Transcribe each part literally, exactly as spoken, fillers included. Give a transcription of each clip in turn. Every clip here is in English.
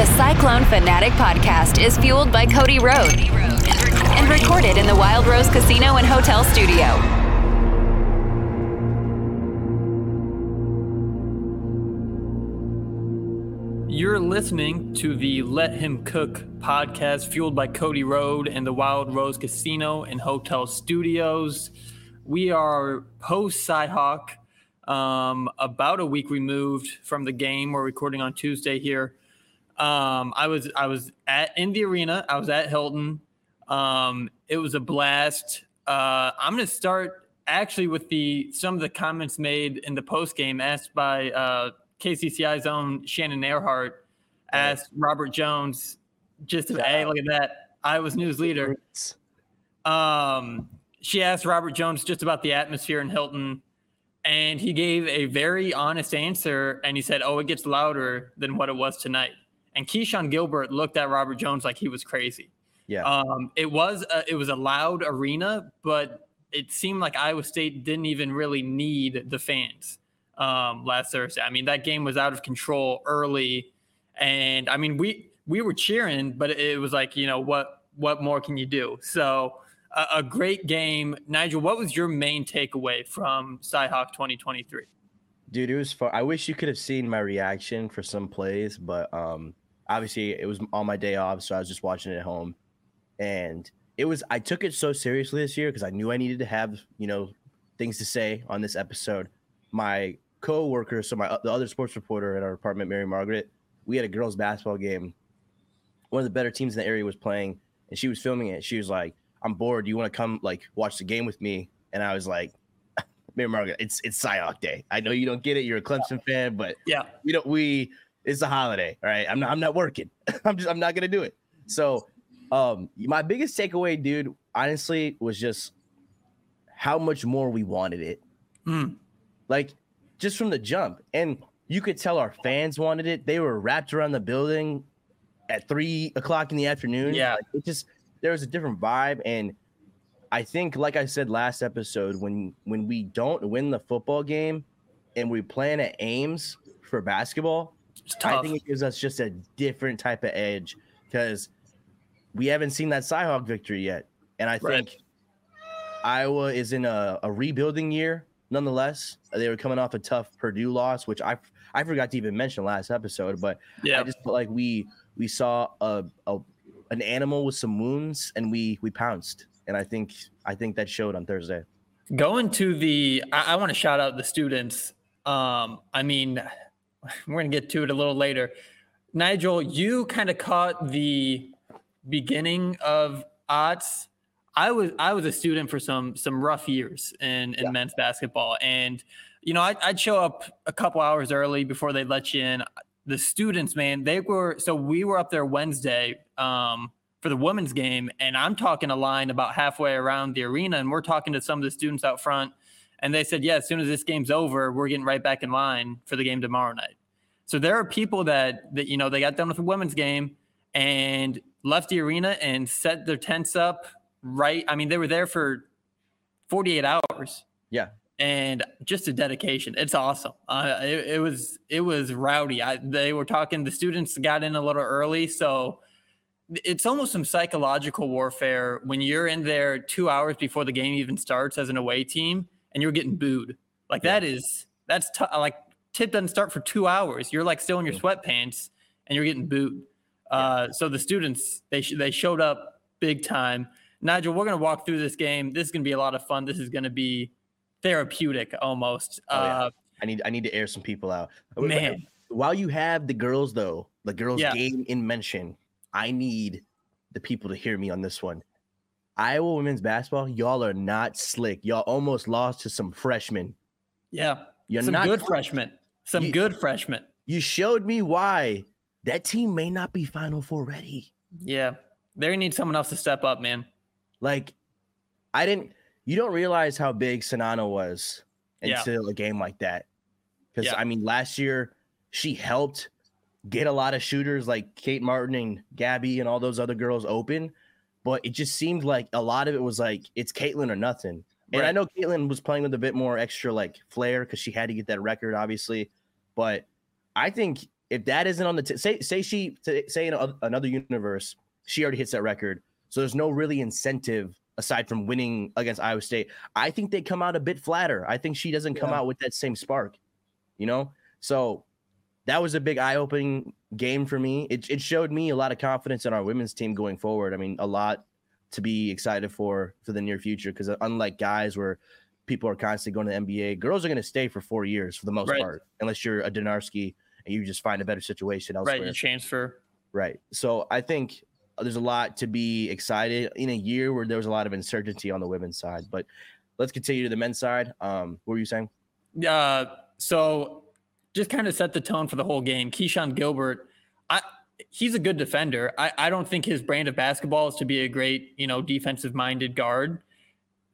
The Cyclone Fanatic Podcast is fueled by Cody Road and recorded in the Wild Rose Casino and Hotel Studio. You're listening to the Let Him Cook podcast, fueled by Cody Road and the Wild Rose Casino and Hotel Studios. We are post CyHawk, um, about a week removed from the game. We're recording on Tuesday here. Um, I was I was at in the arena. I was at Hilton. Um, it was a blast. Uh, I'm going to start actually with the some of the comments made in the post game, asked by. Uh, K C C I's own Shannon Earhart asked Robert Jones just to, hey, look at that, Iowa's news leader. Um, she asked Robert Jones just about the atmosphere in Hilton, and he gave a very honest answer, and he said, oh, it gets louder than what it was tonight. And Keyshawn Gilbert looked at Robert Jones like he was crazy. Yeah, um, it was a, it was a loud arena, but it seemed like Iowa State didn't even really need the fans. Um, last Thursday. I mean, that game was out of control early. And I mean, we, we were cheering, but it was like, you know, what, what more can you do? So uh, a great game. Nigel, what was your main takeaway from CyHawk twenty twenty-three? Dude, it was fun. I wish you could have seen my reaction for some plays, but um, obviously it was on my day off. So I was just watching it at home, and it was, I took it so seriously this year, cause I knew I needed to have, you know, things to say on this episode. My co-worker, so my the other sports reporter at our apartment, Mary Margaret, we had a girls' basketball game. One of the better teams in the area was playing, and she was filming it. She was like, "I'm bored. Do you want to come like watch the game with me?" And I was like, "Mary Margaret, it's it's CyHawk Day. I know you don't get it. You're a Clemson fan, but yeah, we don't. We it's a holiday, all right? I'm not. I'm not working. I'm just. I'm not gonna do it." So, um, my biggest takeaway, dude, honestly, was just how much more we wanted it. Mm. Like, just from the jump. And you could tell our fans wanted it. They were wrapped around the building at three o'clock in the afternoon. Yeah. Like, it just, there was a different vibe. And I think, like I said last episode, when, when we don't win the football game and we plan at Ames for basketball, I think it gives us just a different type of edge, because we haven't seen that CyHawk victory yet. And I right. think Iowa is in a, a rebuilding year. Nonetheless, they were coming off a tough Purdue loss, which I I forgot to even mention last episode. But yeah. I just felt like we we saw a, a an animal with some wounds, and we we pounced. And I think I think that showed on Thursday. Going to the, I, I want to shout out the students. Um, I mean, we're gonna get to it a little later. Nigel, you kind of caught the beginning of Otz. I was I was a student for some some rough years in, in yeah. men's basketball. And, you know, I'd, I'd show up a couple hours early before they let you in. The students, man, they were – so we were up there Wednesday um, for the women's game, and I'm talking a line about halfway around the arena, and we're talking to some of the students out front. And they said, yeah, as soon as this game's over, we're getting right back in line for the game tomorrow night. So there are people that, that you know, they got done with the women's game and left the arena and set their tents up. Right. I mean, they were there for forty-eight hours. Yeah. And just a dedication. It's awesome. Uh, it, it was it was rowdy. I, they were talking. The students got in a little early. So it's almost some psychological warfare when you're in there two hours before the game even starts as an away team and you're getting booed. Like yeah. that is that's t- like tip doesn't start for two hours. You're like still in your sweatpants and you're getting booed. Uh, yeah. So the students, they sh- they showed up big time. Nigel, we're going to walk through this game. This is going to be a lot of fun. This is going to be therapeutic almost. Oh, yeah. uh, I need I need to air some people out. Man. While you have the girls, though, the girls yeah. game in mention, I need the people to hear me on this one. Iowa women's basketball, y'all are not slick. Y'all almost lost to some freshmen. Yeah, You're some not good freshmen. Some you, good freshmen. You showed me why that team may not be Final Four ready. Yeah, they need someone else to step up, man. Like, I didn't – you don't realize how big Sonana was until yeah. a game like that. Because, yeah. I mean, last year she helped get a lot of shooters like Kate Martin and Gabby and all those other girls open. But it just seemed like a lot of it was like it's Caitlin or nothing. Right. And I know Caitlin was playing with a bit more extra, like, flair because she had to get that record, obviously. But I think if that isn't on the t- say say she say in a, another universe she already hits that record, so there's no really incentive aside from winning against Iowa State. I think they come out a bit flatter. I think she doesn't come yeah. out with that same spark, you know. So that was a big eye-opening game for me. It it showed me a lot of confidence in our women's team going forward. I mean, a lot to be excited for for the near future, because unlike guys where people are constantly going to the N B A, girls are going to stay for four years for the most right. part, unless you're a Donarski and you just find a better situation elsewhere. Right, you transfer. Right. So I think there's a lot to be excited in a year where there was a lot of uncertainty on the women's side. But let's continue to the men's side. Um, what were you saying? Yeah. Uh, so just kind of set the tone for the whole game. Keyshawn Gilbert, I he's a good defender. I, I don't think his brand of basketball is to be a great, you know, defensive-minded guard.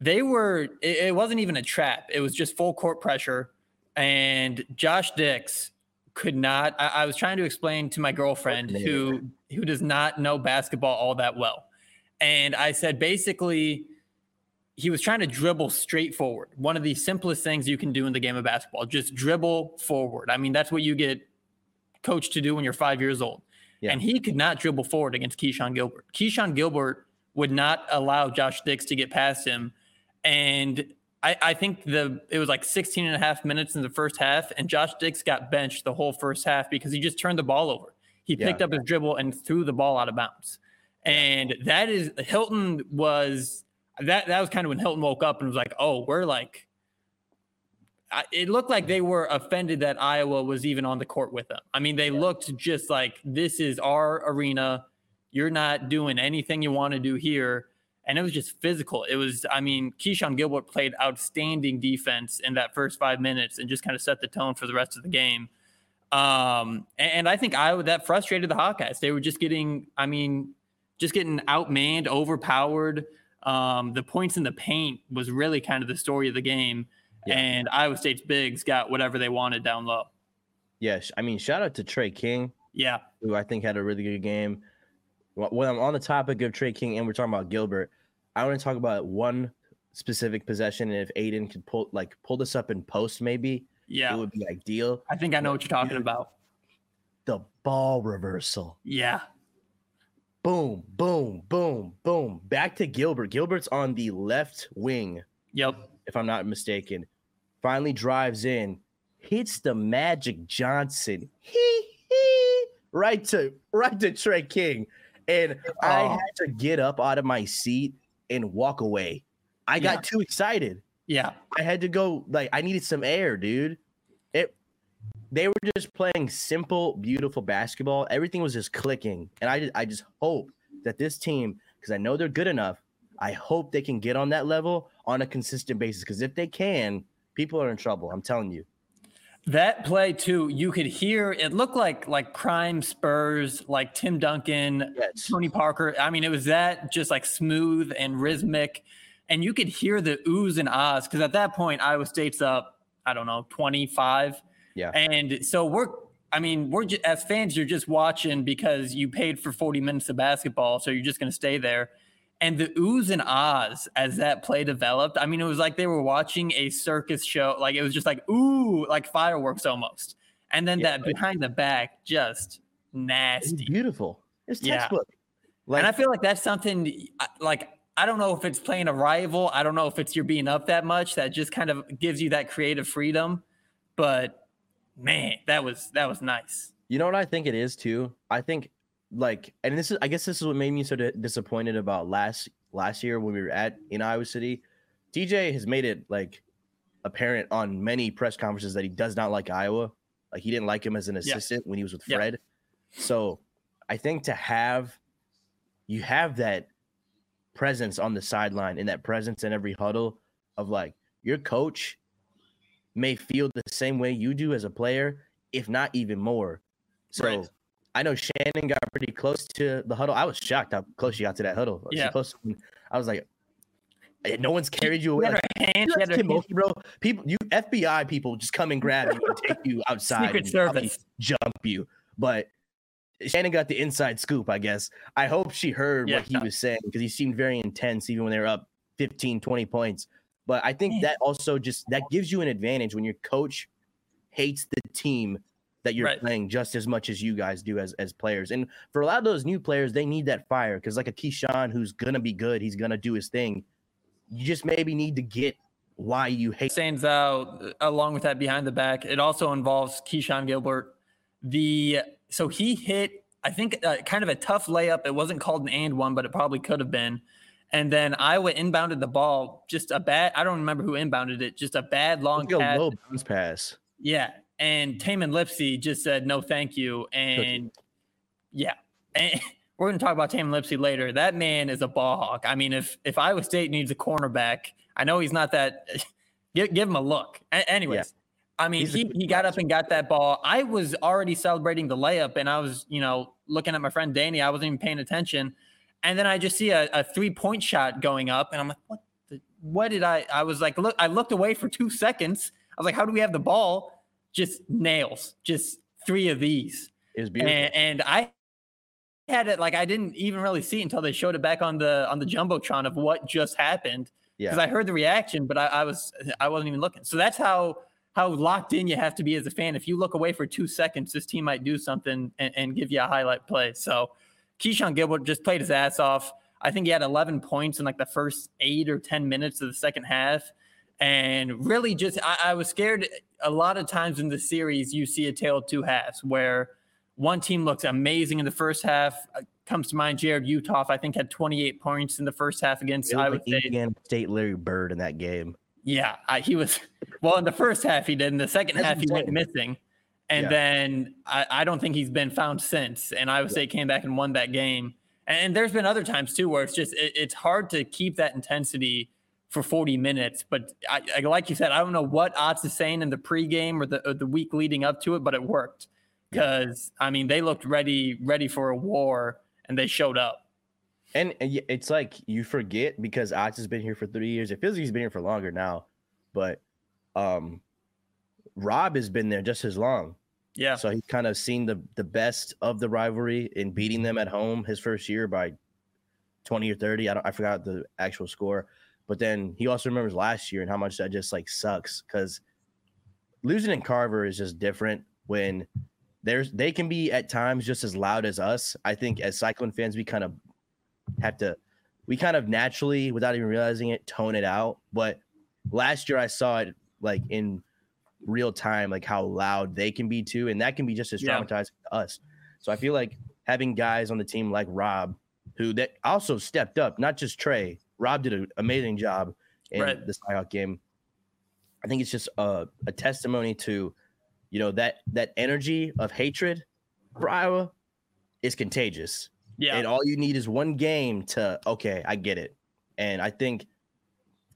They were – it wasn't even a trap. It was just full court pressure. And Josh Dix could not – I was trying to explain to my girlfriend who who does not know basketball all that well. And I said basically he was trying to dribble straight forward, one of the simplest things you can do in the game of basketball, just dribble forward. I mean, that's what you get coached to do when you're five years old. Yeah. And he could not dribble forward against Keyshawn Gilbert. Keyshawn Gilbert would not allow Josh Dix to get past him. And I, I think the it was like sixteen and a half minutes in the first half, and Josh Dix got benched the whole first half because he just turned the ball over. He picked yeah. up his dribble and threw the ball out of bounds. And that is – Hilton was that, – that was kind of when Hilton woke up and was like, oh, we're like – it looked like they were offended that Iowa was even on the court with them. I mean, they yeah. looked just like, this is our arena. You're not doing anything you want to do here. And it was just physical. It was, I mean, Keyshawn Gilbert played outstanding defense in that first five minutes and just kind of set the tone for the rest of the game. Um, and, and I think Iowa, that frustrated the Hawkeyes. They were just getting, I mean, just getting outmanned, overpowered. Um, the points in the paint was really kind of the story of the game. Yeah. And Iowa State's bigs got whatever they wanted down low. Yes. I mean, shout out to Trey King. Yeah. Who I think had a really good game. When I'm on the topic of Trey King and we're talking about Gilbert, I want to talk about one specific possession. And if Aiden could pull like pull this up in post, maybe yeah, it would be ideal. I think I know what you're talking about. The ball reversal. Yeah. Boom, boom, boom, boom. Back to Gilbert. Gilbert's on the left wing. Yep. If I'm not mistaken, finally drives in, hits the Magic Johnson. He he. Right to right to Trey King. And oh. I had to get up out of my seat and walk away. I got yeah. too excited. Yeah. I had to go, like, I needed some air, dude. It. They were just playing simple, beautiful basketball. Everything was just clicking. And I, I just hope that this team, because I know they're good enough, I hope they can get on that level on a consistent basis. Because if they can, people are in trouble. I'm telling you. That play, too, you could hear it looked like like Crime Spurs, like Tim Duncan, yes. Tony Parker. I mean, it was that just like smooth and rhythmic. And you could hear the oohs and ahs because at that point, Iowa State's up, I don't know, twenty-five. Yeah. And so we're, I mean, we're just, as fans, you're just watching because you paid for forty minutes of basketball. So you're just going to stay there. And the oohs and ahs as that play developed, I mean, it was like they were watching a circus show. Like, it was just like, ooh, like fireworks almost. And then yeah, that behind the back, just nasty. It's beautiful. It's textbook. Yeah. Like, and I feel like that's something, like, I don't know if it's playing a rival. I don't know if it's you're being up that much. That just kind of gives you that creative freedom. But, man, that was that was nice. You know what I think it is, too? I think... Like, and this is, I guess this is what made me so d- disappointed about last last year when we were at in Iowa City. T J has made it like apparent on many press conferences that he does not like Iowa. Like, he didn't like him as an assistant yeah. when he was with Fred. Yeah. So I think to have you have that presence on the sideline and that presence in every huddle of like your coach may feel the same way you do as a player, if not even more. So. Right. I know Shannon got pretty close to the huddle. I was shocked how close she got to that huddle. Yeah. She close to me. I was like, no one's carried you away. Like, hands, you Kim Mulkey, bro. People, you F B I people just come and grab you and take you outside. Secret Service. Jump you. But Shannon got the inside scoop, I guess. I hope she heard yeah. what he was saying because he seemed very intense even when they were up fifteen, twenty points. But I think Man. that also just – that gives you an advantage when your coach hates the team that you're right. playing just as much as you guys do as, as players. And for a lot of those new players, they need that fire. Cause like a Keyshawn who's going to be good, he's going to do his thing. You just maybe need to get why you hate. Stands out along with that behind the back. It also involves Keyshawn Gilbert. The, so he hit, I think uh, kind of a tough layup. It wasn't called an and one, but it probably could have been. And then Iowa inbounded the ball. Just a bad, I don't remember who inbounded it. Just a bad long pass. Low bounce pass. Yeah. And Tamin Lipsey just said, no, thank you. And yeah, and we're going to talk about Tamin Lipsey later. That man is a ball hawk. I mean, if, if Iowa State needs a cornerback, I know he's not that, give, give him a look. A- anyways, yeah. I mean, he's he, he got up and got that ball. I was already celebrating the layup and I was, you know, looking at my friend Danny. I wasn't even paying attention. And then I just see a, a three point shot going up and I'm like, what, the, what did I, I was like, look, I looked away for two seconds. I was like, how do we have the ball? Just nails, just three of these. It was beautiful. And, and I had it like I didn't even really see it until they showed it back on the on the Jumbotron of what just happened. Yeah. Because I heard the reaction, but I, I was I wasn't even looking. So that's how how locked in you have to be as a fan. If you look away for two seconds, this team might do something and, and give you a highlight play. So Keyshawn Gilbert just played his ass off. I think he had eleven points in like the first eight or ten minutes of the second half. And really just, I, I was scared a lot of times in the series, you see a tale of two halves where one team looks amazing in the first half. Uh, comes to mind, Jared Utoff, I think had twenty-eight points in the first half against Iowa State. State Larry Bird in that game. Yeah, I, he was, well, in the first half he did. In the second half he went missing. And yeah. then I, I don't think he's been found since. And Iowa yeah. State came back and won that game. And, and there's been other times too where it's just, it, it's hard to keep that intensity for forty minutes. But I, I, like you said, I don't know what Otz is saying in the pregame or the or the week leading up to it, but it worked because, I mean, they looked ready, ready for a war, and they showed up. And it's like you forget because Otz has been here for three years. It feels like he's been here for longer now, but um, Rob has been there just as long. Yeah. So he's kind of seen the, the best of the rivalry in beating them at home his first year by twenty or thirty. I, don't, I forgot the actual score. But then he also remembers last year and how much that just, like, sucks because losing in Carver is just different when there's they can be at times just as loud as us. I think as Cyclone fans, we kind of have to – we kind of naturally, without even realizing it, tone it out. But last year I saw it, like, in real time, like, how loud they can be too, and that can be just as traumatizing yeah. to us. So I feel like having guys on the team like Rob, who that also stepped up, not just Trey – Rob did an amazing job in right. the CyHawk game. I think it's just a, a testimony to, you know, that that energy of hatred for Iowa is contagious. Yeah. And all you need is one game to, okay, I get it. And I think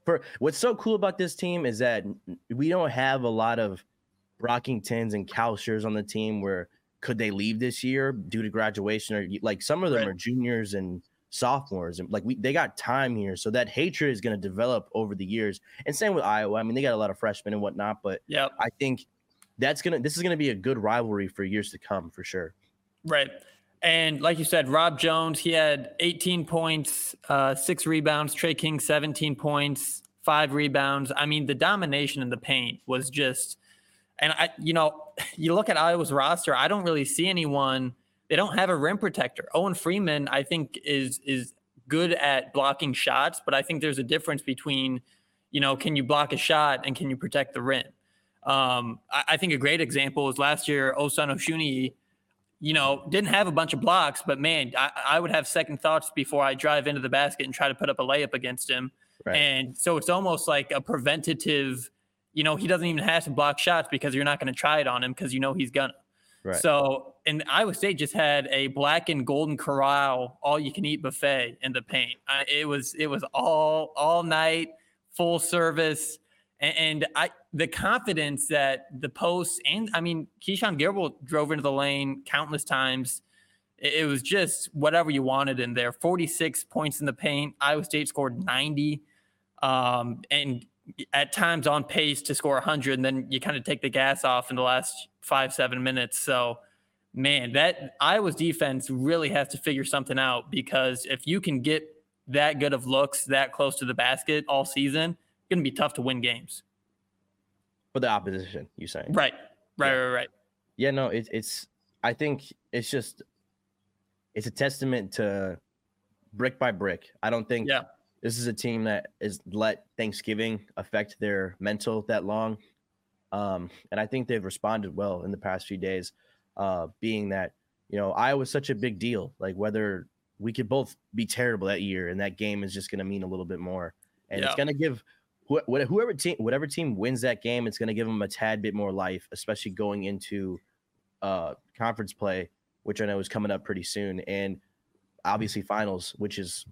for what's so cool about this team is that we don't have a lot of Brockingtons and Kalshers on the team where could they leave this year due to graduation or like some of them right. are juniors and sophomores and like we they got time here, so that hatred is going to develop over the years. And same with Iowa. I mean, they got a lot of freshmen and whatnot, but yeah, I think that's gonna this is gonna be a good rivalry for years to come for sure. Right, and like you said, Rob Jones, he had eighteen points, uh, six rebounds. Trey King, seventeen points, five rebounds. I mean, the domination in the paint was just, and I, you know, you look at Iowa's roster, I don't really see anyone. They don't have a rim protector. Owen Freeman, I think, is is good at blocking shots, but I think there's a difference between, you know, can you block a shot and can you protect the rim? Um, I, I think a great example is last year, Osun Oshuni, you know, didn't have a bunch of blocks, but man, I, I would have second thoughts before I drive into the basket and try to put up a layup against him. Right. And so it's almost like a preventative, you know, he doesn't even have to block shots because you're not going to try it on him because you know he's gonna. Right. So, and Iowa State just had a black and golden corral, all-you-can-eat buffet in the paint. I, it was it was all all night, full service, and, and I the confidence that the post and I mean Keyshawn Gilbert drove into the lane countless times. It, it was just whatever you wanted in there. forty-six points in the paint. Iowa State scored ninety, um, and at times on pace to score one hundred, and then you kind of take the gas off in the last five, seven minutes. So, man, that Iowa's defense really has to figure something out because if you can get that good of looks that close to the basket all season, it's going to be tough to win games. For the opposition, you say? Right, right, yeah. right, right. yeah, no, it, it's, I think it's just, it's a testament to brick by brick. I don't think yeah. this is a team that is let Thanksgiving affect their mental that long. Um, and I think they've responded well in the past few days, uh, being that, you know, Iowa's such a big deal, like whether we could both be terrible that year and that game is just going to mean a little bit more. And yeah. it's going to give wh- wh- whoever team, whatever team wins that game, it's going to give them a tad bit more life, especially going into uh, conference play, which I know is coming up pretty soon. And obviously finals, which is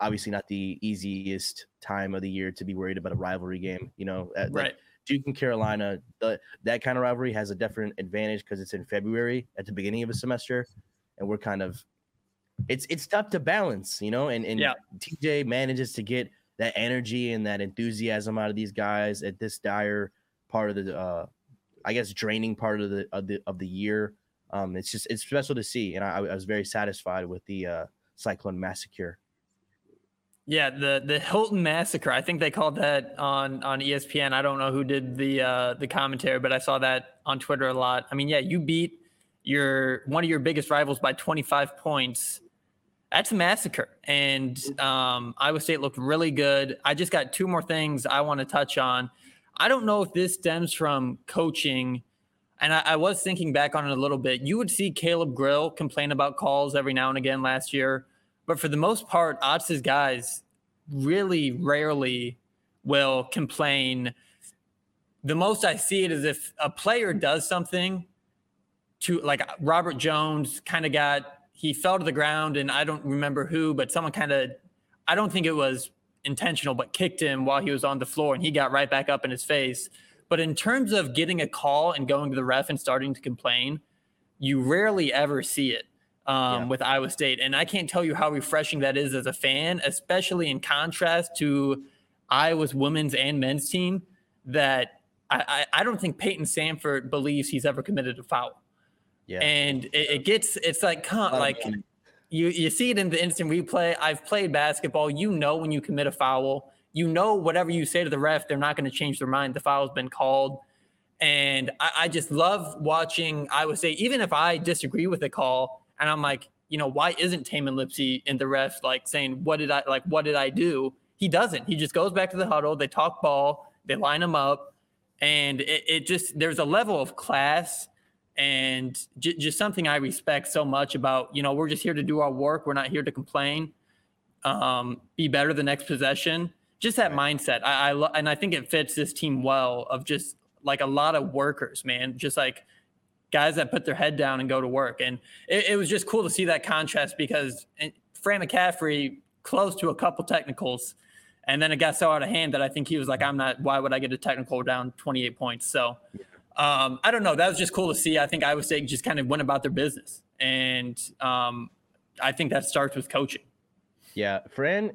obviously not the easiest time of the year to be worried about a rivalry game, you know, at, right. Like, Duke and Carolina, the, that kind of rivalry has a different advantage because it's in February at the beginning of a semester, and we're kind of it's it's tough to balance, you know. And and yeah. T J manages to get that energy and that enthusiasm out of these guys at this dire part of the, uh, I guess, draining part of the of the of the year. Um, it's just it's special to see, and I, I was very satisfied with the uh, Cyclone Massacre. Yeah, the the Hilton massacre. I think they called that on, on E S P N. I don't know who did the uh, the commentary, but I saw that on Twitter a lot. I mean, yeah, you beat your one of your biggest rivals by twenty-five points. That's a massacre. And um, Iowa State looked really good. I just got two more things I want to touch on. I don't know if this stems from coaching, and I, I was thinking back on it a little bit. You would see Caleb Grill complain about calls every now and again last year. But for the most part, Otz's guys really rarely will complain. The most I see it is if a player does something to, like Robert Jones kind of got, he fell to the ground, and I don't remember who, but someone kind of, I don't think it was intentional, but kicked him while he was on the floor, and he got right back up in his face. But in terms of getting a call and going to the ref and starting to complain, you rarely ever see it. Um, yeah. with Iowa State. And I can't tell you how refreshing that is as a fan, especially in contrast to Iowa's women's and men's team, that I, I, I don't think Peyton Sanford believes he's ever committed a foul. Yeah. And it, it gets, it's like, con, like you, you see it in the instant replay. I've played basketball. You know, when you commit a foul, you know, whatever you say to the ref, they're not going to change their mind. The foul's been called. And I, I just love watching Iowa State, even if I disagree with the call. And I'm like, you know, why isn't Tamin Lipsey in the ref like saying, what did I like? What did I do? He doesn't. He just goes back to the huddle. They talk ball. They line him up. And it, it just there's a level of class and j- just something I respect so much about, you know, we're just here to do our work. We're not here to complain, um, be better the next possession. Just that right. mindset. I, I lo- And I think it fits this team well of just like a lot of workers, man, just like guys that put their head down and go to work. And it, it was just cool to see that contrast because Fran McCaffrey close to a couple technicals, and then it got so out of hand that I think he was like, I'm not, why would I get a technical down twenty-eight points? So um, I don't know. That was just cool to see. I think Iowa State just kind of went about their business. And um, I think that starts with coaching. Yeah. Fran,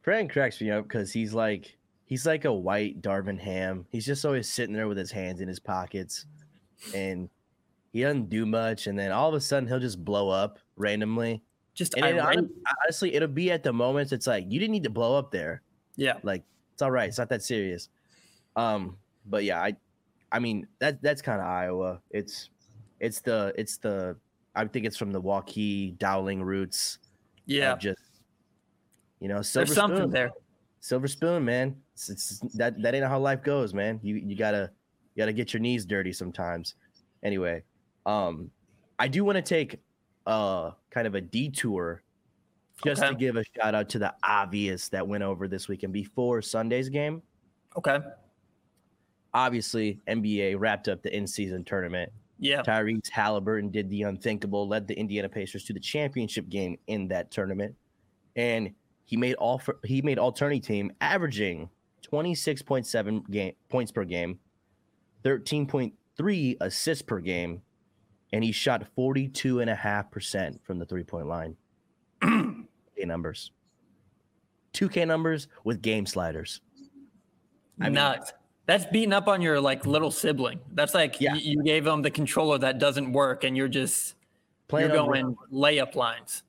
Fran cracks me up because he's like, he's like a white Darvin Ham. He's just always sitting there with his hands in his pockets and he doesn't do much, and then all of a sudden he'll just blow up randomly. Just and it, honestly, it'll be at the moments it's like, you didn't need to blow up there. Yeah, like it's all right. It's not that serious. Um, but yeah, I, I mean that that's kind of Iowa. It's, it's the it's the I think it's from the Waukee Dowling roots. Yeah, just you know, silver there's something spoon, there. Silver spoon, man. It's, it's that that ain't how life goes, man. You you gotta you gotta get your knees dirty sometimes. Anyway. Um, I do want to take uh kind of a detour just okay. to give a shout out to the obvious that went over this weekend before Sunday's game. Okay. Obviously, N B A wrapped up the in-season tournament. Yeah. Tyrese Halliburton did the unthinkable, led the Indiana Pacers to the championship game in that tournament, and he made all for, he made all-tourney team, averaging twenty-six point seven game points per game, thirteen point three assists per game. And he shot forty-two point five percent from the three-point line. two K numbers. two K numbers with game sliders. I Nuts. Mean, that's beating up on your, like, little sibling. That's like yeah. y- you gave him the controller that doesn't work, and you're just playing you're going layup lines.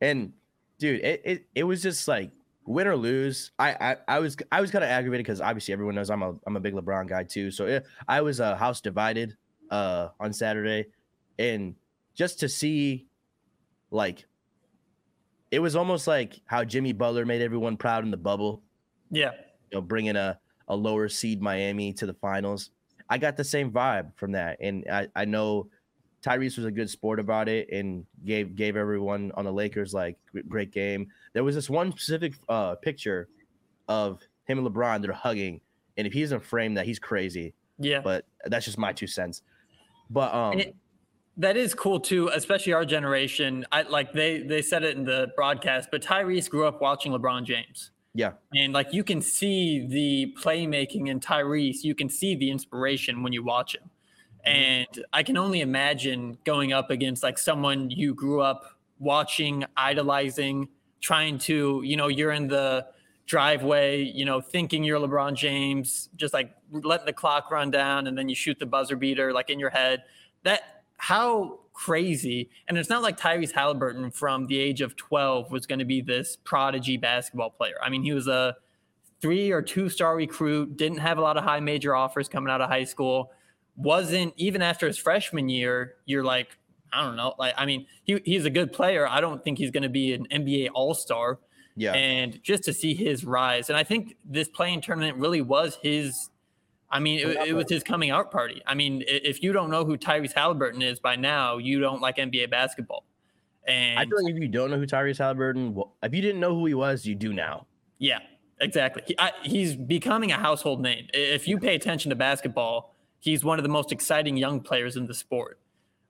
And, dude, it, it it was just, like, win or lose. I, I, I was I was kind of aggravated because, obviously, everyone knows I'm a I'm a big LeBron guy, too. So it, I was a house divided. uh, on Saturday, and just to see, like, it was almost like how Jimmy Butler made everyone proud in the bubble. Yeah. You know, bringing a, a lower seed Miami to the finals. I got the same vibe from that. And I, I know Tyrese was a good sport about it and gave gave everyone on the Lakers, like, great game. There was this one specific uh, picture of him and LeBron. They're hugging. And if he doesn't frame that, he's crazy. Yeah. But that's just my two cents. But um, it, that is cool, too, especially our generation. I like they they said it in the broadcast, but Tyrese grew up watching LeBron James. Yeah. And, like, you can see the playmaking in Tyrese. You can see the inspiration when you watch him. And I can only imagine going up against, like, someone you grew up watching, idolizing, trying to, you know, you're in the driveway, you know, thinking you're LeBron James, just, like, letting the clock run down, and then you shoot the buzzer beater, like, in your head. That – how – crazy. And it's not like Tyrese Halliburton from the age of twelve was going to be this prodigy basketball player. I mean, he was a three or two star recruit, didn't have a lot of high major offers coming out of high school. Wasn't even after his freshman year, you're like, I don't know. Like, I mean, he he's a good player. I don't think he's going to be an N B A all-star. Yeah. And just to see his rise. And I think this play-in tournament really was his, I mean, it, it was his coming out party. I mean, if you don't know who Tyrese Halliburton is by now, you don't like N B A basketball. And I feel like if you don't know who Tyrese Halliburton, well, if you didn't know who he was, you do now. Yeah, exactly. He, I, he's becoming a household name. If you pay attention to basketball, he's one of the most exciting young players in the sport.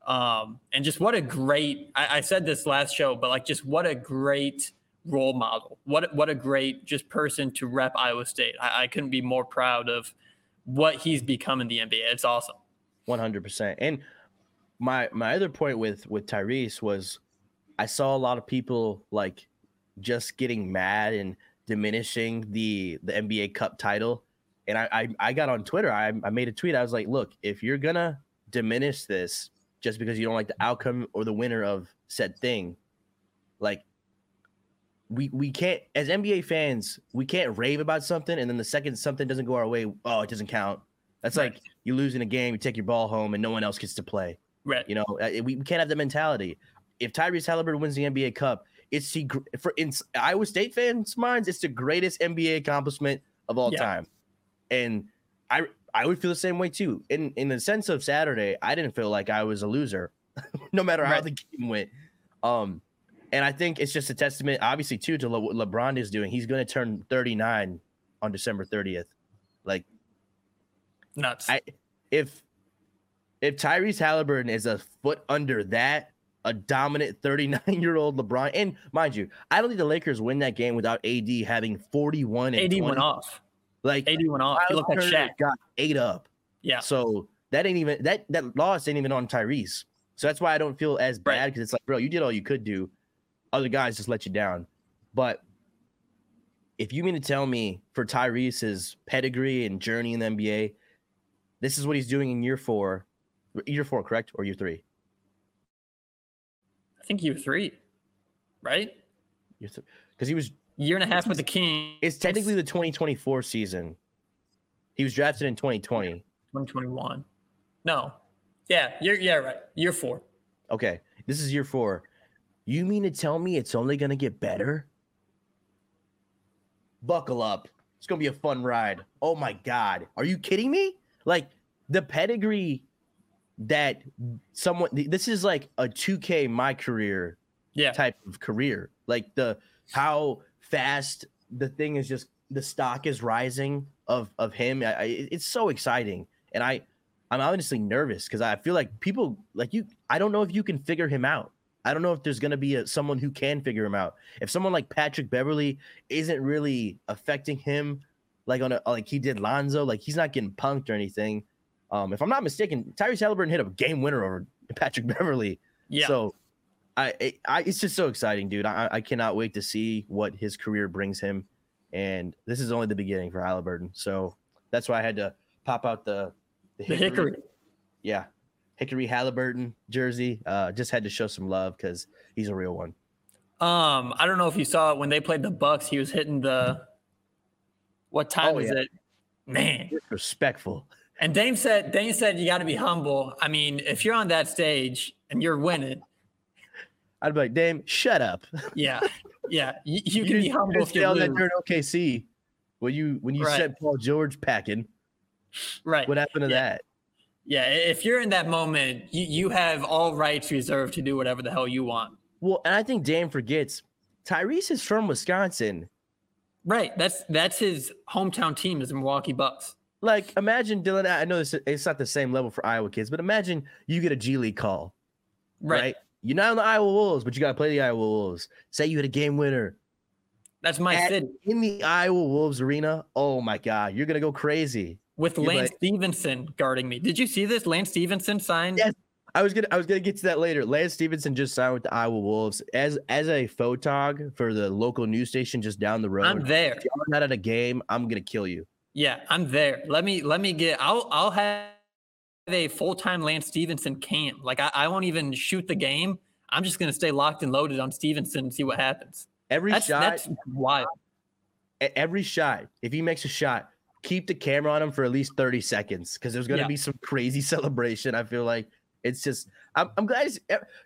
Um, and just what a great, I, I said this last show, but like just what a great role model. What, what a great just person to rep Iowa State. I, I couldn't be more proud of what he's become in the N B A. It's awesome. one hundred percent. And my my other point with with Tyrese was I saw a lot of people like just getting mad and diminishing the the N B A Cup title. And I I, I got on Twitter. I, I made a tweet. I was like, look, if you're going to diminish this just because you don't like the outcome or the winner of said thing, like We we can't, as N B A fans, we can't rave about something, and then the second something doesn't go our way, oh, it doesn't count. That's right. Like you lose in a game, you take your ball home, and no one else gets to play. Right. You know, we, we can't have that mentality. If Tyrese Halliburton wins the N B A Cup, it's the, for in Iowa State fans' minds, it's the greatest N B A accomplishment of all yeah. time. And I I would feel the same way too. In in the sense of Saturday, I didn't feel like I was a loser, no matter how right. the game went. Um. And I think it's just a testament, obviously, too, to Le- what LeBron is doing. He's going to turn thirty-nine on December thirtieth. Like, nuts. I, if if Tyrese Halliburton is a foot under that, a dominant thirty-nine-year-old LeBron, and mind you, I don't think the Lakers win that game without A D having forty-one. And A D twenty. Went off. Like A D went off. He looked like Shaq. Got eight up. Yeah. So that ain't even that that loss ain't even on Tyrese. So that's why I don't feel as bad because right. it's like, bro, you did all you could do. Other guys just let you down. But if you mean to tell me for Tyrese's pedigree and journey in the N B A, this is what he's doing in year four. Year four, correct? Or year three? I think year three, right? Year three. Because he was... Year and a half with the Kings. It's technically the twenty twenty-four season. He was drafted in twenty twenty. twenty twenty-one. No. Yeah, you're, yeah, right. Year four. Okay. This is year four. You mean to tell me it's only going to get better? Buckle up. It's going to be a fun ride. Oh, my God. Are you kidding me? Like, the pedigree that someone – this is like a two K my career yeah. type of career. Like, the how fast the thing is just – the stock is rising of, of him. I, I, it's so exciting. And I, I'm honestly nervous because I feel like people – like, you. I don't know if you can figure him out. I don't know if there's going to be a, someone who can figure him out. If someone like Patrick Beverly isn't really affecting him like on a, like he did Lonzo, like he's not getting punked or anything. Um, if I'm not mistaken, Tyrese Halliburton hit a game winner over Patrick Beverly. Yeah. So I, it, I it's just so exciting, dude. I, I cannot wait to see what his career brings him. And this is only the beginning for Halliburton. So that's why I had to pop out the, the hickory. The hickory. Yeah. Hickory Halliburton jersey. Uh, just had to show some love because he's a real one. Um, I don't know if you saw it when they played the Bucks. He was hitting the. What time oh, is yeah. it? Man, disrespectful. And Dame said, Dame said, you got to be humble. I mean, if you're on that stage and you're winning, I'd be like, Dame, shut up. Yeah, yeah. You, you, you can be humble. If you on that dirt O K C, when you when you right. set Paul George packing, right? What happened to yeah. that? Yeah, if you're in that moment, you, you have all rights reserved to do whatever the hell you want. Well, and I think Dame forgets Tyrese is from Wisconsin. Right. That's that's his hometown team is the Milwaukee Bucks. Like, imagine, Dylan, I know this, it's not the same level for Iowa kids, but imagine you get a G League call. Right. right? You're not on the Iowa Wolves, but you got to play the Iowa Wolves. Say you had a game winner. That's my At, city. In the Iowa Wolves arena, oh, my God, you're going to go crazy. With you're Lance like, Stevenson guarding me. Did you see this? Lance Stevenson signed? Yes. I was gonna I was gonna get to that later. Lance Stevenson just signed with the Iowa Wolves as as a photog for the local news station just down the road. I'm there. If you're not at a game, I'm gonna kill you. Yeah, I'm there. Let me let me get. I'll I'll have a full time Lance Stevenson camp. Like I, I won't even shoot the game. I'm just gonna stay locked and loaded on Stevenson and see what happens. Every that's, shot, that's wild. Every shot, if he makes a shot, keep the camera on him for at least thirty seconds because there's gonna yeah. be some crazy celebration. I feel like. It's just I'm, I'm glad it's,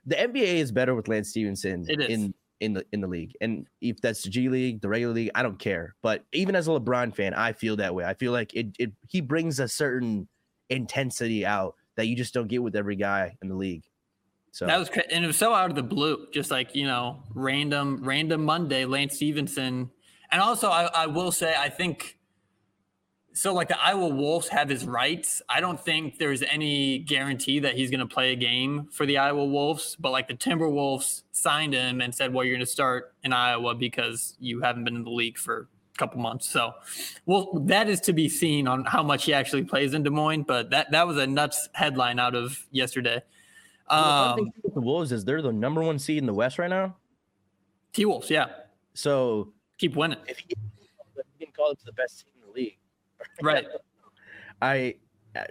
the N B A is better with Lance Stevenson in in the in the league, and if that's the G League, the regular league, I don't care. But even as a LeBron fan, I feel that way. I feel like it, it he brings a certain intensity out that you just don't get with every guy in the league. So that was crazy, and it was so out of the blue, just like you know, random random Monday, Lance Stevenson. And also, I, I will say, I think. So, like, the Iowa Wolves have his rights. I don't think there's any guarantee that he's going to play a game for the Iowa Wolves. But, like, the Timberwolves signed him and said, well, you're going to start in Iowa because you haven't been in the league for a couple months. So, well, that is to be seen on how much he actually plays in Des Moines. But that, that was a nuts headline out of yesterday. Um, well, the thing with the Wolves is they're the number one seed in the West right now? T-Wolves, yeah. So keep winning. If he can call it to the best team in the league. Right. I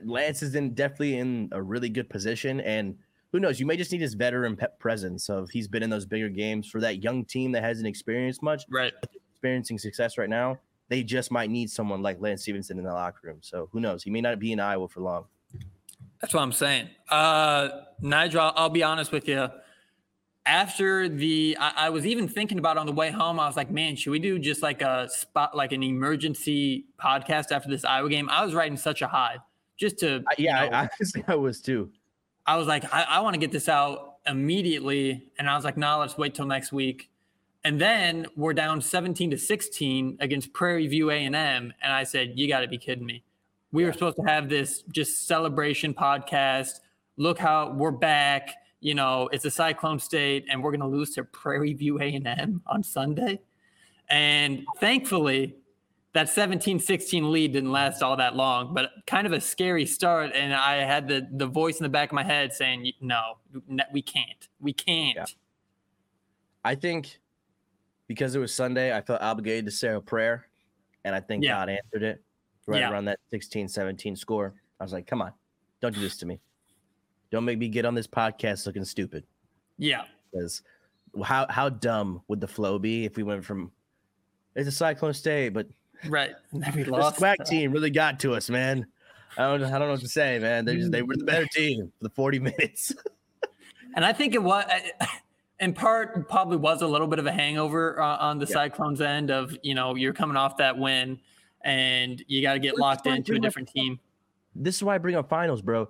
Lance is in definitely in a really good position, and who knows, you may just need his veteran pe- presence of he's been in those bigger games for that young team that hasn't experienced much. Right. Experiencing success right now, they just might need someone like Lance Stevenson in the locker room. So who knows? He may not be in Iowa for long. That's what I'm saying. Uh, Nigel, I'll, I'll be honest with you. After the, I, I was even thinking about on the way home, I was like, man, should we do just like a spot, like an emergency podcast after this Iowa game? I was riding such a high just to. Yeah, you know, I, I, I was too. I was like, I, I want to get this out immediately. And I was like, nah, let's wait till next week. And then we're down seventeen to sixteen against Prairie View A and M. And I said, you got to be kidding me. We yeah. were supposed to have this just celebration podcast. Look how we're back. You know, it's a cyclone state, and we're going to lose to Prairie View A and M on Sunday. And thankfully, that seventeen sixteen lead didn't last all that long, but kind of a scary start. And I had the, the voice in the back of my head saying, no, we can't. We can't. Yeah. I think because it was Sunday, I felt obligated to say a prayer, and I think yeah. God answered it right yeah. around that sixteen seventeen score. I was like, come on, don't do this to me. Don't make me get on this podcast looking stupid. Yeah. Because how how dumb would the flow be if we went from it's a cyclone state, but right. And then we lost. The S W A C team really got to us, man. I don't I don't know what to say, man. They just they were the better team for the forty minutes. And I think it was in part probably was a little bit of a hangover uh, on the yeah. Cyclones end of, you know, you're coming off that win and you got to get Let's locked into a different team. This is why I bring up finals, bro.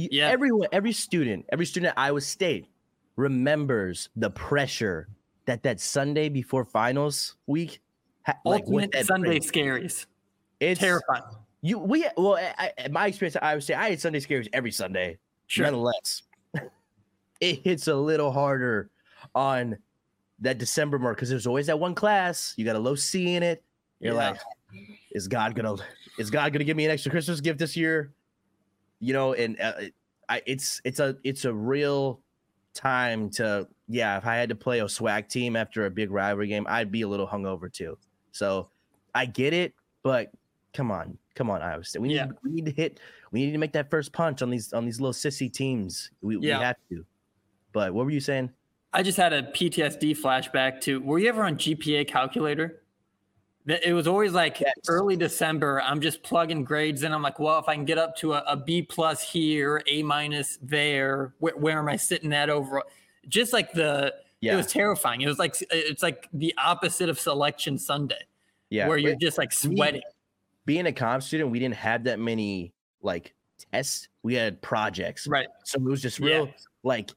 Yeah. Everyone, every student, every student at Iowa State remembers the pressure that that Sunday before finals week, ha- ultimate like that Sunday break. Scaries. It's terrifying. You, we, well, I, I, my experience at Iowa State, I had Sunday scaries every Sunday. Sure. Nonetheless, it hits a little harder on that December mark because there's always that one class you got a low C in it. You're yeah. like, is God gonna, is God gonna give me an extra Christmas gift this year? You know, and uh, I, it's it's a it's a real time to yeah. If I had to play a S W A C team after a big rivalry game, I'd be a little hungover too. So I get it, but come on, come on, Iowa State. We need yeah. we need to hit. We need to make that first punch on these on these little sissy teams. We, yeah. we have to. But what were you saying? I just had a P T S D flashback to. Were you ever on G P A calculator? It was always like yes. early December. I'm just plugging grades in. I'm like, well, if I can get up to a, a B plus here, A minus there, where, where am I sitting at overall? Just like the, yeah. it was terrifying. It was like, it's like the opposite of Selection Sunday, yeah, where you're but just like sweating. We, being a comp student, we didn't have that many like tests. We had projects. Right. So it was just real yeah. like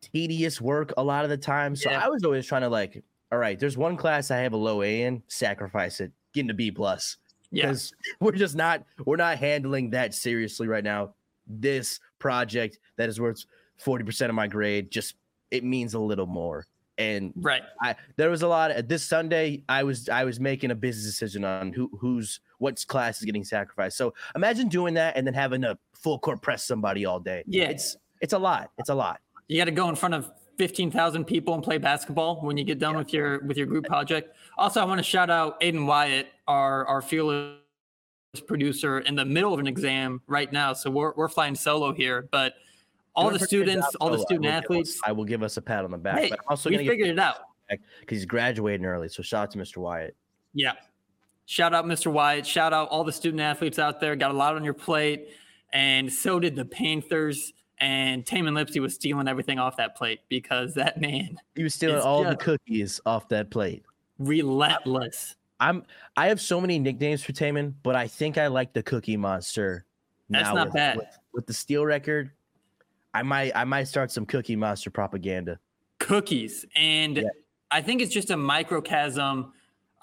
tedious work a lot of the time. So yeah. I was always trying to like, all right, there's one class I have a low A in, sacrifice it, getting a B plus. Because yeah. we're just not, we're not handling that seriously right now. This project that is worth forty percent of my grade, just, it means a little more. And right. I, there was a lot of, this Sunday, I was, I was making a business decision on who, who's, what class is getting sacrificed. So imagine doing that and then having to full court press somebody all day. Yeah. It's, it's a lot. It's a lot. You got to go in front of fifteen thousand people and play basketball when you get done yeah. with your with your group project. Also, I want to shout out Aiden Wyatt, our our fearless producer, in the middle of an exam right now. So we're we're flying solo here, but all the students, all solo. the student I athletes. Give, I will give us a pat on the back. Hey, but I'm also we gonna figured it out because he's graduating early. So shout out to Mister Wyatt. Yeah, shout out Mister Wyatt. Shout out all the student athletes out there. Got a lot on your plate, and so did the Panthers. And Tamin Lipsey was stealing everything off that plate because that man. He was stealing all the cookies off that plate. Relentless. I'm. I have so many nicknames for Tamin, but I think I like the Cookie Monster. That's now not with, bad. With, with the steal record, I might. I might start some Cookie Monster propaganda. Cookies, and yeah. I think it's just a microcosm.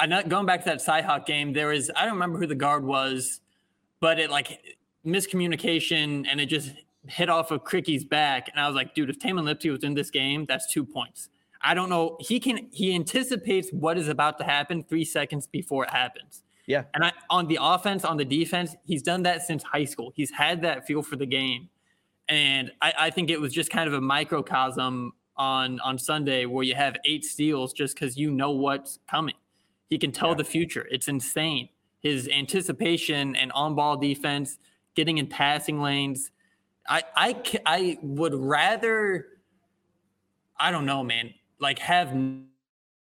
I'm not going back to that CyHawk game. There is. I don't remember who the guard was, but it like miscommunication, and it just hit off of Cricky's back, and I was like, dude, if Tamin Lipsey was in this game, that's two points. I don't know. He can he anticipates what is about to happen three seconds before it happens. Yeah. And I, on the offense, on the defense, he's done that since high school. He's had that feel for the game. And I, I think it was just kind of a microcosm on, on Sunday where you have eight steals just because you know what's coming. He can tell yeah. the future. It's insane. His anticipation and on-ball defense, getting in passing lanes, I, I, I would rather, I don't know, man, like have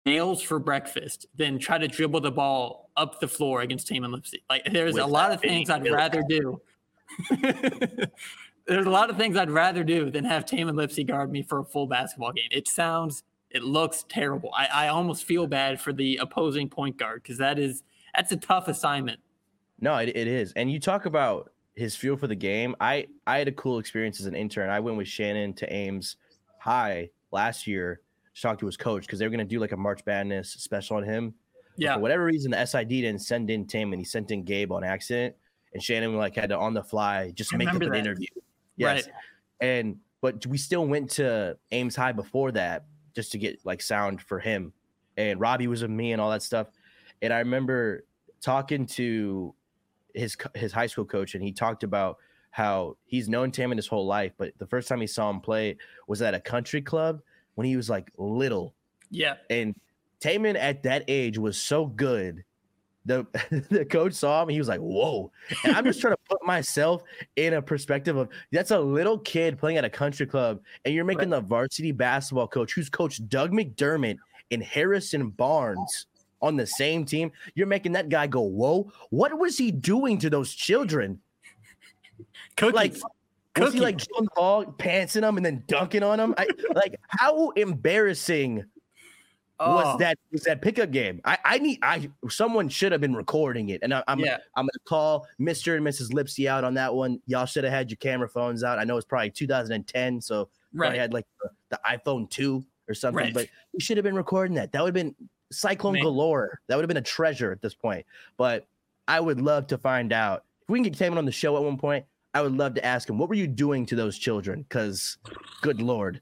nails for breakfast than try to dribble the ball up the floor against Tamin Lipsey. Like there's With a lot of things I'd rather do. There's a lot of things I'd rather do than have Tamin Lipsey guard me for a full basketball game. It sounds, it looks terrible. I, I almost feel bad for the opposing point guard because that is, that's a tough assignment. No, it, it is. And you talk about his feel for the game. I, I had a cool experience as an intern. I went with Shannon to Ames High last year to talk to his coach because they were going to do like a March Madness special on him. Yeah. But for whatever reason, the S I D didn't send in Tamin. He sent in Gabe on accident, and Shannon like had to on the fly just I make up an that. interview. Yes. Right. And but we still went to Ames High before that just to get like sound for him. And Robbie was with me and all that stuff. And I remember talking to his his high school coach, and he talked about how he's known Tamin his whole life, but the first time he saw him play was at a country club when he was like little. Yeah. And Tamin at that age was so good. The the coach saw him, he was like, whoa. And I'm just trying to put myself in a perspective of that's a little kid playing at a country club, and you're making right. the varsity basketball coach who's coached Doug McDermott and Harrison Barnes on the same team. You're making that guy go, whoa, what was he doing to those children? Cookies. Like, Cookies. Was he like jumping the ball, pantsing them, and then dunking on them? I, like, how embarrassing oh. was that was that pickup game? I, I need I someone should have been recording it, and I, I'm yeah. I'm gonna call Mister and Missus Lipsey out on that one. Y'all should have had your camera phones out. I know it's probably two thousand ten, so right. I had like the, the iPhone two or something, right. but you should have been recording that. That would have been Cyclone Man. galore. That would have been a treasure at this point. But I would love to find out if we can get Tamin on the show at one point. I would love to ask him, what were you doing to those children? Because good Lord.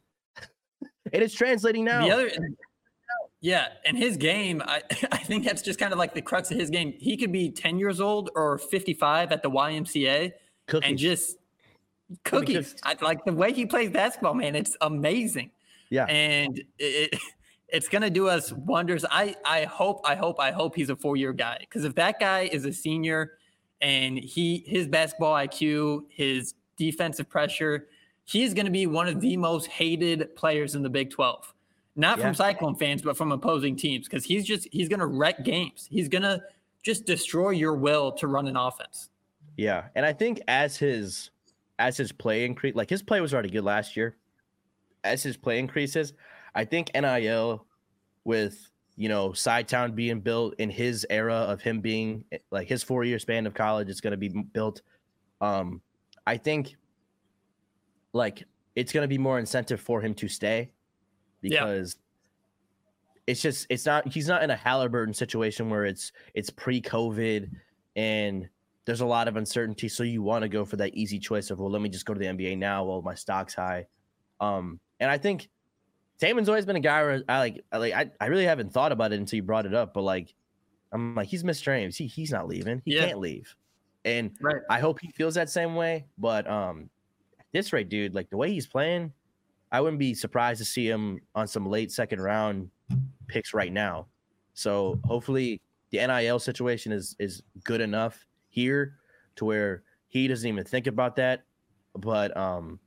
And it's translating now. The other, yeah. And his game, I, I think that's just kind of like the crux of his game. He could be ten years old or fifty-five at the Y M C A cookies. and just cookies. I, like the way he plays basketball, man, it's amazing. Yeah. And it, it It's going to do us wonders. I, I hope, I hope, I hope he's a four-year guy. Because if that guy is a senior and he his basketball I Q, his defensive pressure, he's going to be one of the most hated players in the Big twelve. Not yeah. from Cyclone fans, but from opposing teams, because he's just he's going to wreck games. He's going to just destroy your will to run an offense. Yeah, and I think as his as his play increase, like his play was already good last year. As his play increases, I think N I L with, you know, Chi-Town being built in his era of him being like his four year span of college is going to be built. Um, I think like it's going to be more incentive for him to stay. Because yeah. it's just it's not he's not in a Halliburton situation where it's it's pre-COVID and there's a lot of uncertainty. So you want to go for that easy choice of, well, let me just go to the N B A now while my stock's high. Um, and I think Tamin's always been a guy where I like I like I, I really haven't thought about it until you brought it up, but like I'm like he's Mister Ames. He he's not leaving. He yeah. can't leave. And right. I hope he feels that same way. But um at this rate, dude, like the way he's playing, I wouldn't be surprised to see him on some late second round picks right now. So hopefully the N I L situation is is good enough here to where he doesn't even think about that. But um,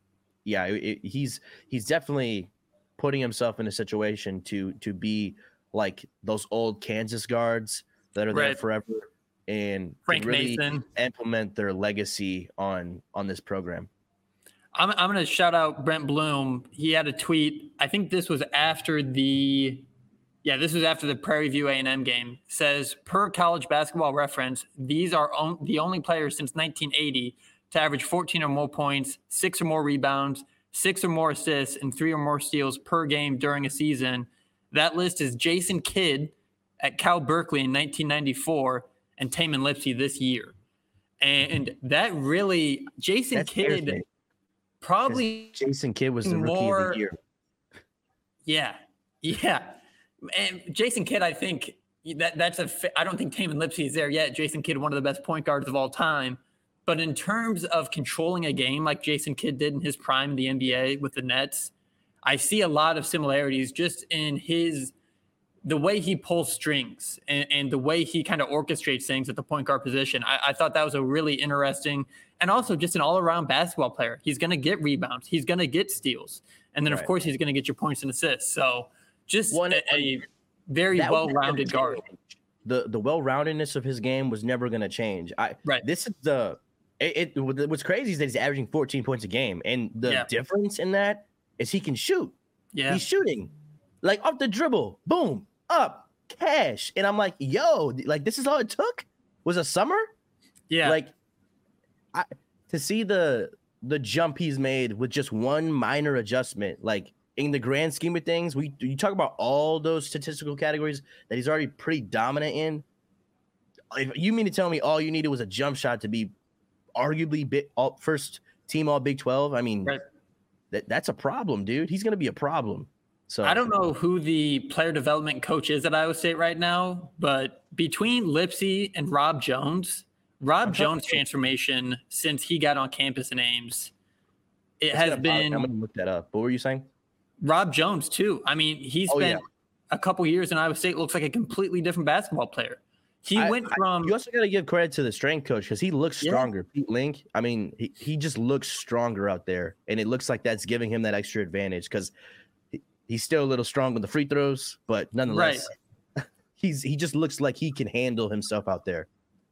yeah, it, it, he's he's definitely putting himself in a situation to to be like those old Kansas guards that are Red. there forever and Frank really Mason. implement their legacy on on this program. I'm, I'm going to shout out Brent Bloom. He had a tweet. I think this was after the, yeah, this was after the Prairie View A and M game. It says, per College Basketball Reference, these are on, the only players since nineteen eighty to average fourteen or more points, six or more rebounds, six or more assists, and three or more steals per game during a season. That list is Jason Kidd at Cal Berkeley in nineteen ninety-four and Tamin Lipsey this year. And that really, Jason That's Kidd. Probably Jason Kidd was the rookie more, of the year. Yeah. Yeah. And Jason Kidd, I think that that's a, I don't think Tamin Lipsey is there yet. Jason Kidd, one of the best point guards of all time. But in terms of controlling a game like Jason Kidd did in his prime in the N B A with the Nets, I see a lot of similarities just in his, the way he pulls strings and, and the way he kind of orchestrates things at the point guard position. I, I thought that was a really interesting and also just an all around basketball player. He's going to get rebounds. He's going to get steals. And then, right. of course, he's going to get your points and assists. So just One, a, a very well-rounded guard. The the well-roundedness of his game was never going to change. I, right. This is the it, – it, what's crazy is that he's averaging fourteen points a game. And the yeah. difference in that is he can shoot. Yeah. He's shooting. Like off the dribble, boom. Up cash, and I'm like, yo, like this is all it took was a summer. Yeah, like I to see the the jump he's made with just one minor adjustment. Like in the grand scheme of things, we you talk about all those statistical categories that he's already pretty dominant in. If you mean to tell me all you needed was a jump shot to be arguably bit all, first team all Big twelve, I mean right. that that's a problem, dude. He's gonna be a problem. So, I don't know who the player development coach is at Iowa State right now, but between Lipsey and Rob Jones, Rob I'm Jones' transformation since he got on campus in Ames, it has been – I'm going to look that up. What were you saying? Rob Jones, too. I mean, he spent oh, yeah. a couple years in Iowa State, looks like a completely different basketball player. He I, went from – You also got to give credit to the strength coach because he looks stronger. Yeah. Pete Link, I mean, he, he just looks stronger out there, and it looks like that's giving him that extra advantage because – He's still a little strong with the free throws, but nonetheless, right. he's he just looks like he can handle himself out there.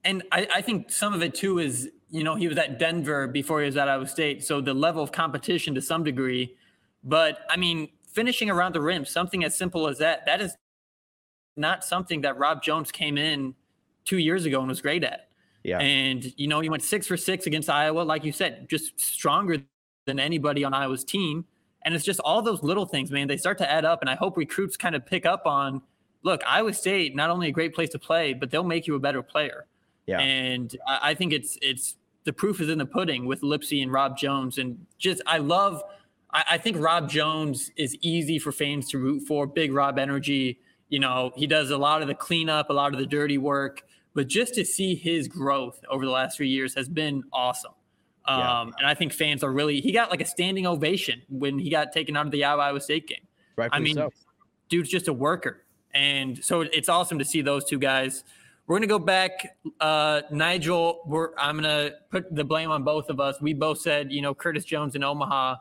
And I, I think some of it, too, is, you know, he was at Denver before he was at Iowa State, so the level of competition to some degree. But, I mean, finishing around the rim, something as simple as that, that is not something that Rob Jones came in two years ago and was great at. Yeah. And, you know, he went six for six against Iowa, like you said, just stronger than anybody on Iowa's team. And it's just all those little things, man. They start to add up, and I hope recruits kind of pick up on, look, Iowa State, not only a great place to play, but they'll make you a better player. Yeah. And I think it's it's the proof is in the pudding with Lipsey and Rob Jones. And just I love – I think Rob Jones is easy for fans to root for, big Rob energy. You know, he does a lot of the cleanup, a lot of the dirty work. But just to see his growth over the last three years has been awesome. Yeah. Um, and I think fans are really, he got like a standing ovation when he got taken out of the Iowa State game. Right. I mean, so. dude's just a worker. And so it's awesome to see those two guys. We're going to go back. Uh, Nigel, we're, I'm going to put the blame on both of us. We both said, you know, Curtis Jones in Omaha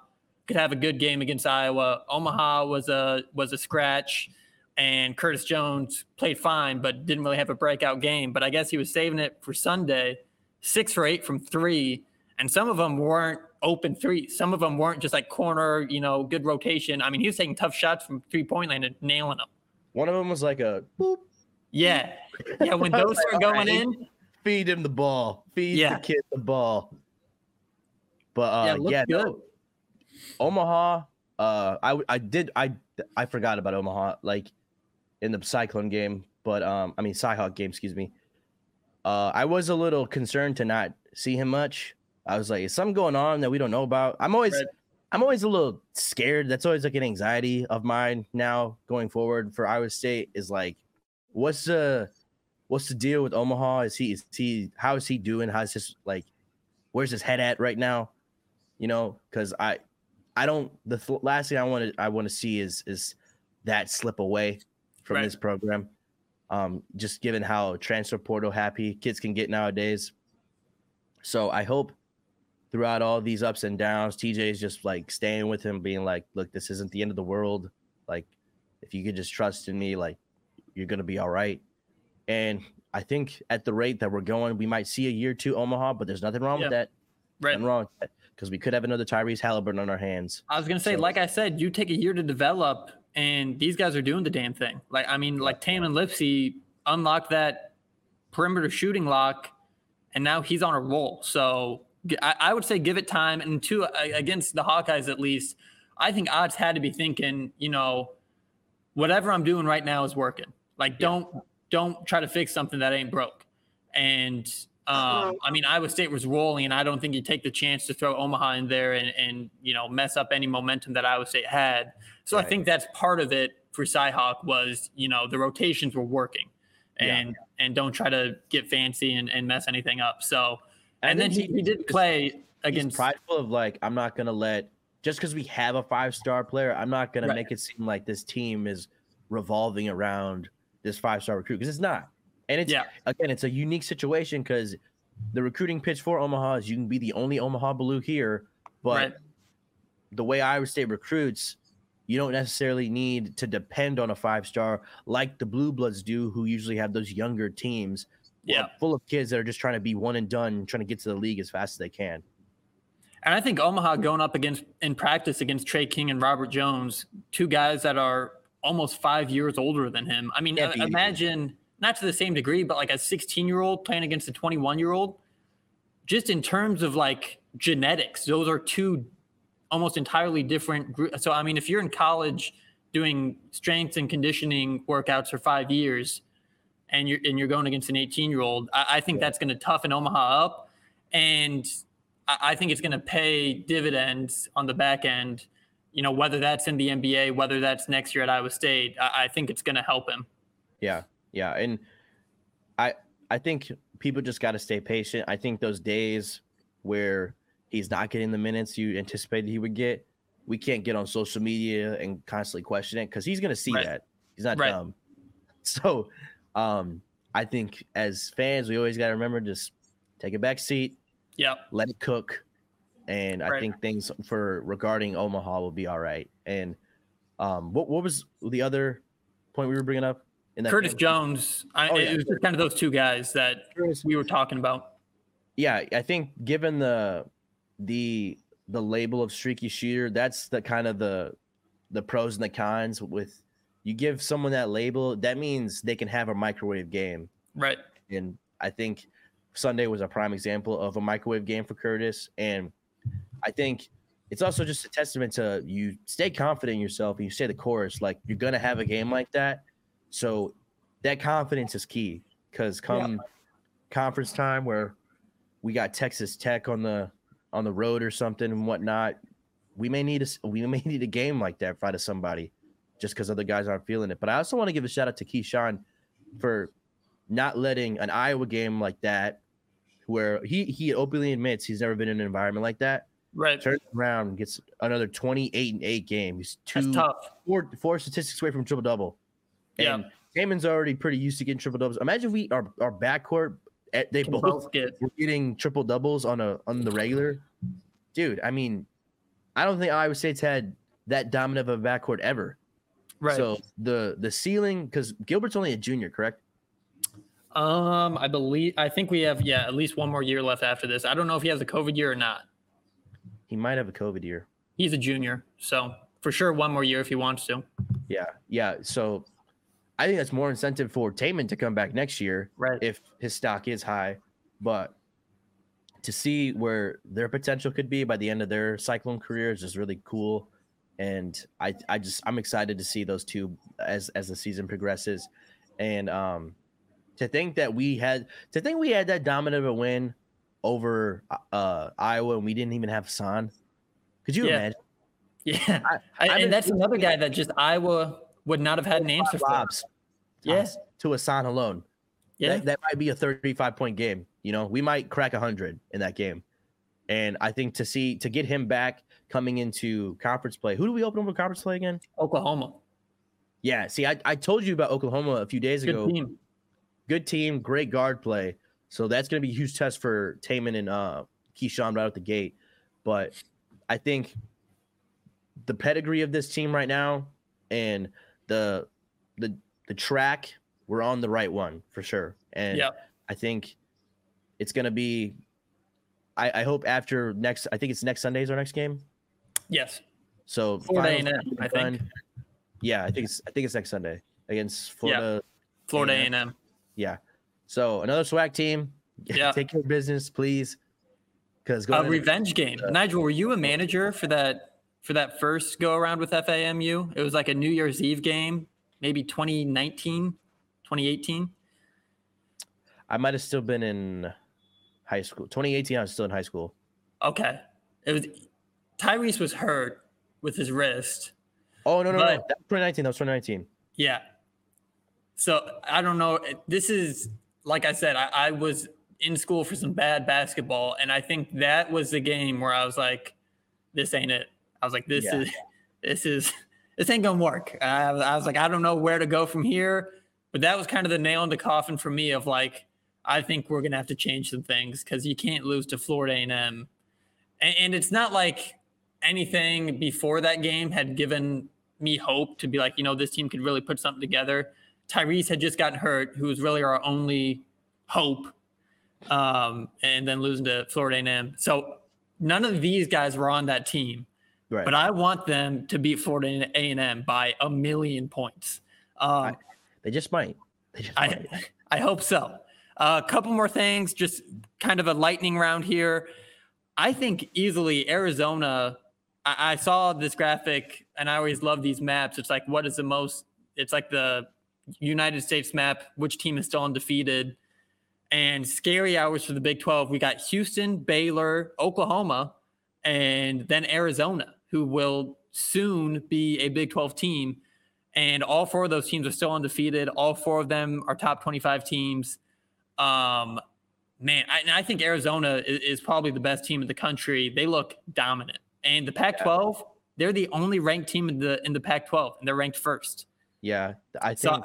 could have a good game against Iowa. Omaha was a was a scratch, and Curtis Jones played fine but didn't really have a breakout game. But I guess he was saving it for Sunday. Six for eight from three, and some of them weren't open threes. Some of them weren't just like corner, you know, good rotation. I mean, he was taking tough shots from three-point line and nailing them. One of them was like a boop. Yeah. Yeah, when those like, are going right, in. Feed him the ball. Feed yeah. the kid the ball. But, uh, yeah, yeah no, Omaha, uh, I I did, I I forgot about Omaha, like, in the Cyclone game. But, um, I mean, CyHawk game, excuse me. Uh, I was a little concerned to not see him much. I was like, is something going on that we don't know about? I'm always Fred. I'm always a little scared. That's always like an anxiety of mine now going forward for Iowa State is like, what's the what's the deal with Omaha? Is he is he how is he doing? How's his like where's his head at right now? You know, because I I don't the th- last thing I want to I want to see is is that slip away from right. this program. Um, just given how transfer portal happy kids can get nowadays. So I hope throughout all these ups and downs, T J is just like staying with him, being like, look, this isn't the end of the world. Like, if you could just trust in me, like, you're going to be all right. And I think at the rate that we're going, we might see a year two Omaha, but there's nothing wrong yeah. with that. Right. Nothing wrong with that because we could have another Tyrese Halliburton on our hands. I was going to say, so, like I said, you take a year to develop, and these guys are doing the damn thing. Like, I mean, like Tamin Lipsey unlocked that perimeter shooting lock, and now he's on a roll. So, I would say give it time. And two, against the Hawkeyes at least, I think Otz had to be thinking, you know, whatever I'm doing right now is working. Like, yeah. don't don't try to fix something that ain't broke. And, um, I mean, Iowa State was rolling, and I don't think you take the chance to throw Omaha in there and, and you know, mess up any momentum that Iowa State had. So right. I think that's part of it for CyHawk was, you know, the rotations were working. And yeah. and don't try to get fancy and, and mess anything up. So – And, and then he, he did play against. He's prideful of like, I'm not going to let, just because we have a five-star player, I'm not going right. to make it seem like this team is revolving around this five-star recruit, because it's not. And it's, yeah. again, it's a unique situation because the recruiting pitch for Omaha is you can be the only Omaha Blue here, but right. the way Iowa State recruits, you don't necessarily need to depend on a five-star like the Blue Bloods do, who usually have those younger teams. Yeah, full of kids that are just trying to be one and done, trying to get to the league as fast as they can. And I think Omaha going up against in practice against Trey King and Robert Jones, two guys that are almost five years older than him. I mean, yeah, uh, imagine not to the same degree, but like a sixteen-year-old playing against a twenty-one-year-old. Just in terms of like genetics, those are two almost entirely different groups. So, I mean, if you're in college doing strength and conditioning workouts for five years, and you're and you're going against an eighteen-year-old, I, I think yeah. that's going to toughen Omaha up, and I, I think it's going to pay dividends on the back end, you know, whether that's in the N B A, whether that's next year at Iowa State. I, I think it's going to help him. Yeah, yeah, and I I think people just got to stay patient. I think those days where he's not getting the minutes you anticipated he would get, we can't get on social media and constantly question it because he's going to see right. that. He's not right. dumb. So... Um, I think as fans, we always got to remember, just take a back seat. Yeah. Let it cook. And right. I think things for regarding Omaha will be all right. And, um, what, what was the other point we were bringing up? In that Curtis game? Jones. I, oh, it yeah. was just kind of those two guys that Curtis. we were talking about. Yeah. I think given the, the, the label of streaky shooter, that's the kind of the, the pros and the cons with, you give someone that label, that means they can have a microwave game. Right. And I think Sunday was a prime example of a microwave game for Curtis. And I think it's also just a testament to you stay confident in yourself and you stay the course. Like, you're going to have a game like that. So that confidence is key because come yeah. conference time where we got Texas Tech on the on the road or something and whatnot, we may need a, we may need a game like that fight to somebody. Just because other guys aren't feeling it. But I also want to give a shout out to Keyshawn for not letting an Iowa game like that, where he he openly admits he's never been in an environment like that. Right. Turns around and gets another twenty-eight and eight game. He's two, That's tough. Four, four statistics away from triple double. And yeah. Damon's already pretty used to getting triple doubles. Imagine if we our our backcourt they both, both get. were getting triple doubles on a on the regular. Dude, I mean, I don't think Iowa State's had that dominant of a backcourt ever. Right. So the the ceiling, because Gilbert's only a junior, correct? Um, I believe I think we have yeah at least one more year left after this. I don't know if he has a COVID year or not. He might have a COVID year. He's a junior, so for sure one more year if he wants to. Yeah, yeah. So I think that's more incentive for Tamin to come back next year, right? If his stock is high, but to see where their potential could be by the end of their Cyclone career is just really cool. And I, I just, I'm excited to see those two as, as the season progresses. And um, to think that we had, to think we had that dominant of a win over uh, Iowa and we didn't even have Hassan. Could you yeah. imagine? Yeah. I, I, I and that's another guy that just Iowa would not have had an answer for. Yes. Yeah. To Hassan alone. Yeah. That, that might be a thirty-five point game. You know, we might crack one hundred in that game. And I think to see, to get him back coming into conference play. Who do we open up for conference play again? Oklahoma. Yeah. See, I, I told you about Oklahoma a few days Good ago. Team. Good team. Great guard play. So that's going to be a huge test for Tamin and uh, Keyshawn right out the gate. But I think the pedigree of this team right now and the the the track, we're on the right one for sure. And yep. I think it's going to be – I hope after next – I think it's next Sunday is our next game. Yes. So Florida A and M, I think. Yeah, I think it's I think it's next Sunday against Florida. Yeah. Florida A and M. Yeah. So another swag team. Yeah. Take care of business, please. Because a revenge game. Uh, Nigel, were you a manager for that for that first go around with F A M U? It was like a New Year's Eve game, maybe twenty nineteen, twenty eighteen. I might have still been in high school. twenty eighteen, I was still in high school. Okay. It was Tyrese was hurt with his wrist. Oh, no, no, but, no. That was twenty nineteen. That was twenty nineteen. Yeah. So, I don't know. This is, like I said, I, I was in school for some bad basketball, and I think that was the game where I was like, this ain't it. I was like, this yeah. is, this is, this ain't going to work. I, I was like, I don't know where to go from here. But that was kind of the nail in the coffin for me of like, I think we're going to have to change some things because you can't lose to Florida A and M. And, and it's not like anything before that game had given me hope to be like, you know, this team could really put something together. Tyrese had just gotten hurt, who was really our only hope, um, and then losing to Florida A and M. So none of these guys were on that team. Right. But I want them to beat Florida A and M by a million points. Um, I, they just might. They just I, might. I hope so. A uh, couple more things, just kind of a lightning round here. I think easily Arizona, I, I saw this graphic, and I always love these maps. It's like, what is the most, it's like the United States map, which team is still undefeated. And scary hours for the Big twelve. We got Houston, Baylor, Oklahoma, and then Arizona, who will soon be a Big twelve team. And all four of those teams are still undefeated. All four of them are top twenty-five teams. Um, man, I, and I think Arizona is, is probably the best team in the country. They look dominant, and the Pac twelve, yeah. they're the only ranked team in the in the Pac twelve, and they're ranked first. Yeah, I think so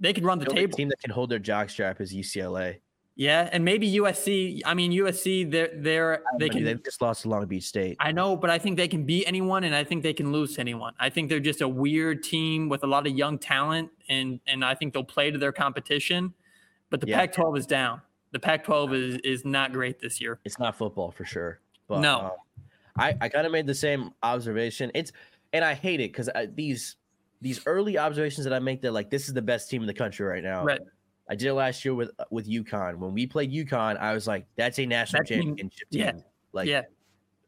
they could run the, the table. The team that can hold their jockstrap is U C L A. Yeah, and maybe U S C. I mean, U S C, they're they're they can. They've just lost to Long Beach State. I know, but I think they can beat anyone, and I think they can lose to anyone. I think they're just a weird team with a lot of young talent, and and I think they'll play to their competition. But the yeah. Pac twelve is down. The Pac twelve is, is not great this year. It's not football for sure. But, no. Um, I, I kind of made the same observation. It's and I hate it because these these early observations that I make, they're like, this is the best team in the country right now. Right. I did it last year with with UConn. When we played UConn, I was like, that's a national that championship team. team. Yeah. Like, yeah.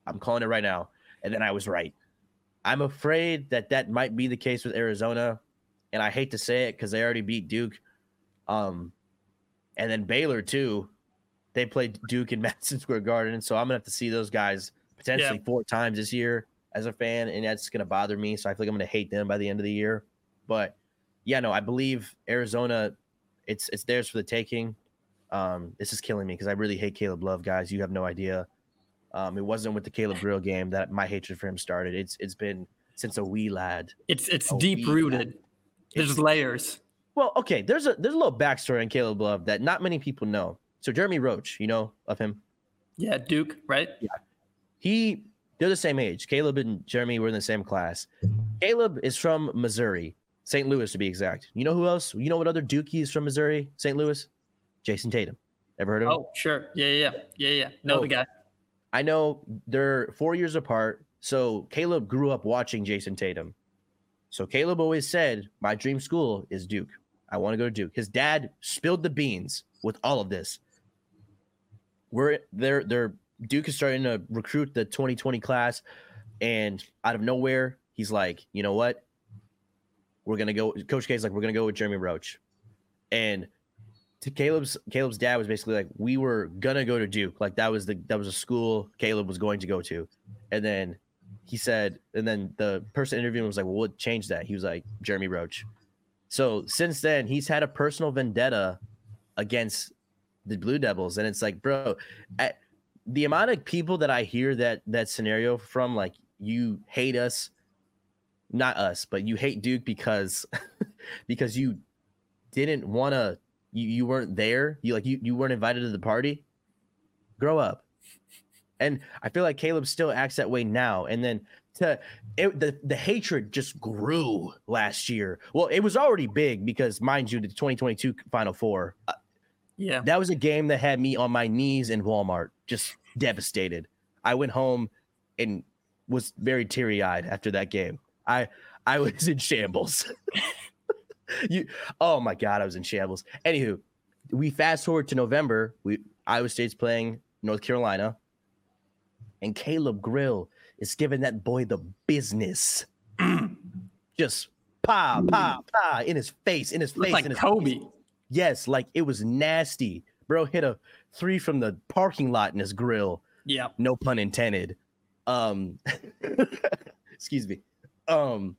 I'm calling it right now. And then I was right. I'm afraid that that might be the case with Arizona. And I hate to say it because they already beat Duke. Um. And then Baylor, too, they played Duke in Madison Square Garden. So I'm going to have to see those guys potentially yeah. four times this year as a fan, and that's going to bother me. So I feel like I'm going to hate them by the end of the year. But, yeah, no, I believe Arizona, it's it's theirs for the taking. Um, this is killing me because I really hate Caleb Love, guys. You have no idea. Um, it wasn't with the Caleb Grill game that my hatred for him started. It's It's been since a wee lad. It's it's deep-rooted. There's it's, layers. Well, okay, there's a there's a little backstory on Caleb Love that not many people know. So Jeremy Roach, you know of him? Yeah, Duke, right? Yeah. He They're the same age. Caleb and Jeremy were in the same class. Caleb is from Missouri, Saint Louis to be exact. You know who else? You know what other Dookie is from Missouri, Saint Louis? Jason Tatum. Ever heard of him? Oh, sure. Yeah, yeah, yeah, yeah. Know oh, the guy. I know they're four years apart. So Caleb grew up watching Jason Tatum. So Caleb always said, my dream school is Duke. I want to go to Duke. His dad spilled the beans with all of this. We're they're, they're Duke is starting to recruit the twenty twenty class, and out of nowhere, he's like, you know what? We're going to go. Coach K's like, we're going to go with Jeremy Roach. And to Caleb's Caleb's dad was basically like, we were going to go to Duke. Like that was the, that was a school Caleb was going to go to. And then he said, and then the person interviewing was like, well, we'll change that. He was like, Jeremy Roach. So since then, he's had a personal vendetta against the Blue Devils. And it's like, bro, at, the amount of people that I hear that that scenario from, like, you hate us, not us, but you hate Duke because because you didn't want to, you, you weren't there. You like you, you weren't invited to the party. Grow up. And I feel like Caleb still acts that way now. And then to it, the, the hatred just grew last year. Well, it was already big because, mind you, the twenty twenty-two Final Four, uh, yeah, that was a game that had me on my knees in Walmart, just devastated. I went home and was very teary-eyed after that game. I I was in shambles. you, oh my God, I was in shambles. Anywho, we fast forward to November. We Iowa State's playing North Carolina, and Caleb Grill is giving that boy the business. Just pa pa pa in his face, in his face, like in his Kobe. Face. Yes, like it was nasty. Bro hit a three from the parking lot in his grill. Yeah. No pun intended. Um, excuse me. Um,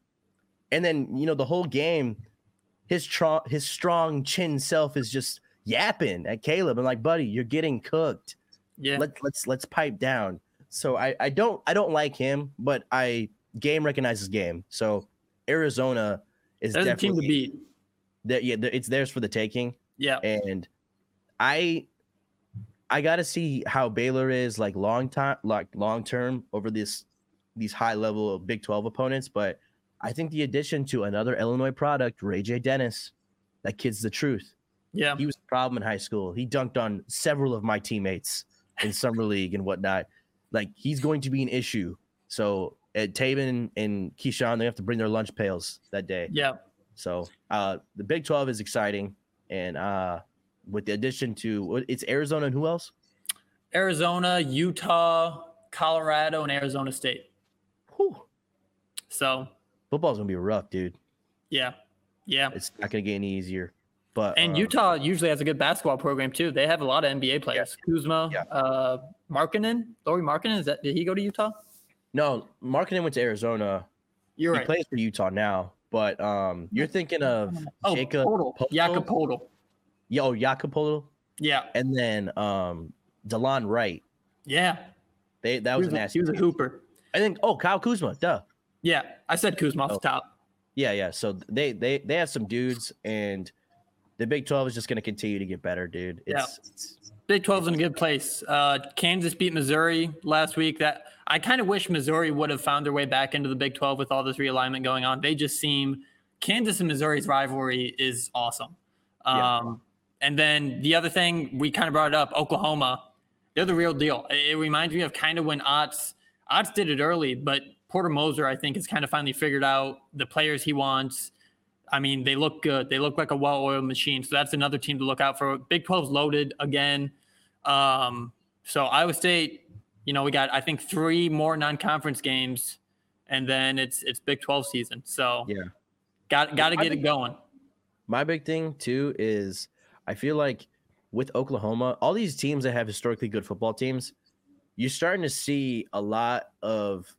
and then, you know, the whole game, his tr- his strong chin self is just yapping at Caleb. I'm like, buddy, you're getting cooked. Yeah. Let's let's let's pipe down. So I, I don't I don't like him, but I game recognizes game. So Arizona is That's definitely the team to beat. That yeah, it's theirs for the taking. Yeah, and I, I gotta see how Baylor is like long time, like long term over this, these high level of Big twelve opponents. But I think the addition to another Illinois product, Ray J. Dennis, that kid's the truth. Yeah, he was a problem in high school. He dunked on several of my teammates in summer league and whatnot. Like he's going to be an issue. So at Taven and Keyshawn, they have to bring their lunch pails that day. Yeah. So uh, the Big twelve is exciting, and uh, with the addition to it's Arizona and who else? Arizona, Utah, Colorado, and Arizona State. Whew. So football's gonna be rough, dude. Yeah, yeah. It's not gonna get any easier. But and um, Utah usually has a good basketball program too. They have a lot of N B A players. Yeah. Kuzma, yeah. Uh, Markkanen, Lauri Markkanen. Is that did he go to Utah? No, Markkanen went to Arizona. You're he right. He plays for Utah now. But um, you're thinking of oh, Jacob Podol. Yo, Jakob Podol. Yeah. And then um, DeLon Wright. Yeah. They that was, was a nasty. He was a hooper. I think. Oh, Kyle Kuzma. Duh. Yeah, I said Kuzma off oh. the top. Yeah, yeah. So they they they have some dudes, and the Big twelve is just going to continue to get better, dude. It's, yeah. It's, Big twelve is in a good place. Uh, Kansas beat Missouri last week. That I kind of wish Missouri would have found their way back into the Big twelve with all this realignment going on. They just seem – Kansas and Missouri's rivalry is awesome. Um, yeah. And then the other thing, we kind of brought it up, Oklahoma, they're the real deal. It, it reminds me of kind of when Otz – Otz did it early, but Porter Moser, I think, has kind of finally figured out the players he wants. I mean, they look good. They look like a well-oiled machine. So that's another team to look out for. Big twelve's loaded again. Um, so Iowa State, you know, we got, I think, three more non-conference games, and then it's it's Big twelve season. So yeah, got got to get it going. My big thing, too, is I feel like with Oklahoma, all these teams that have historically good football teams, you're starting to see a lot of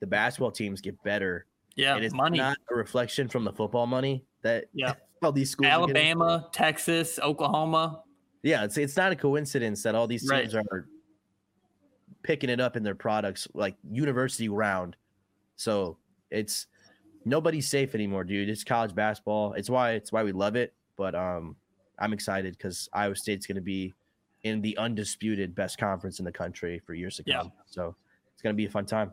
the basketball teams get better. Yeah, and it's money. Not a reflection from the football money that yeah. all these schools, Alabama, Texas, Oklahoma. Yeah, it's it's not a coincidence that all these teams right. are picking it up in their products like university round. So it's nobody's safe anymore, dude. It's college basketball. It's why it's why we love it. But um, I'm excited because Iowa State's going to be in the undisputed best conference in the country for years to come. Yeah. So it's going to be a fun time.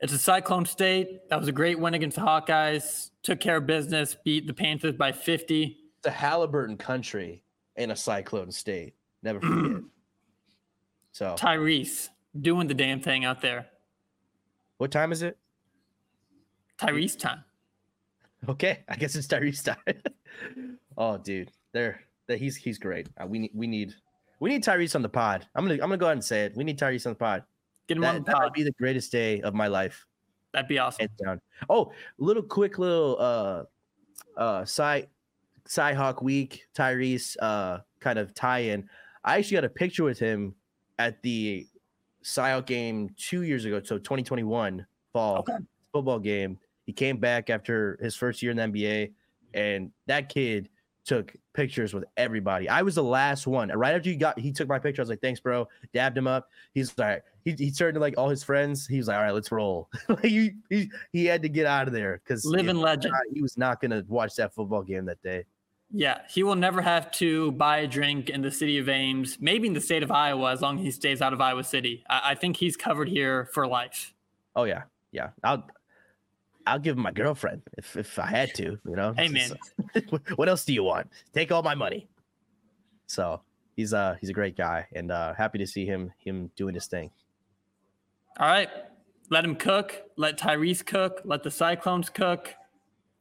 It's a Cyclone State. That was a great win against the Hawkeyes. Took care of business, beat the Panthers by fifty. It's a Halliburton country and a Cyclone State. Never forget. So Tyrese doing the damn thing out there. What time is it? Tyrese time. Okay, I guess it's Tyrese time. Oh, dude, there, he's he's great. Uh, we need we need we need Tyrese on the pod. I'm gonna I'm gonna go ahead and say it. We need Tyrese on the pod. Get him that, on the pod. That would be the greatest day of my life. That'd be awesome. Hands down. Oh, little quick little uh uh Cy CyHawk week Tyrese uh kind of tie-in. I actually got a picture with him at the CyHawk game two years ago, so twenty twenty-one fall okay. football game. He came back after his first year in the N B A, and that kid took pictures with everybody. I was the last one. Right after he got, he took my picture. I was like, "Thanks, bro." Dabbed him up. He's like, he he turned to like all his friends. He was like, "All right, let's roll." Like he, he he had to get out of there because living legend. Not, he was not gonna watch that football game that day. Yeah, he will never have to buy a drink in the city of Ames, maybe in the state of Iowa, as long as he stays out of Iowa City. I, I think he's covered here for life. Oh yeah, yeah. I'll. I'll give him my girlfriend if, if I had to, you know. Hey man, so, what else do you want? Take all my money. So he's uh he's a great guy, and uh, happy to see him him doing his thing. All right, let him cook. Let Tyrese cook. Let the Cyclones cook.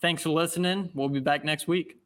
Thanks for listening. We'll be back next week.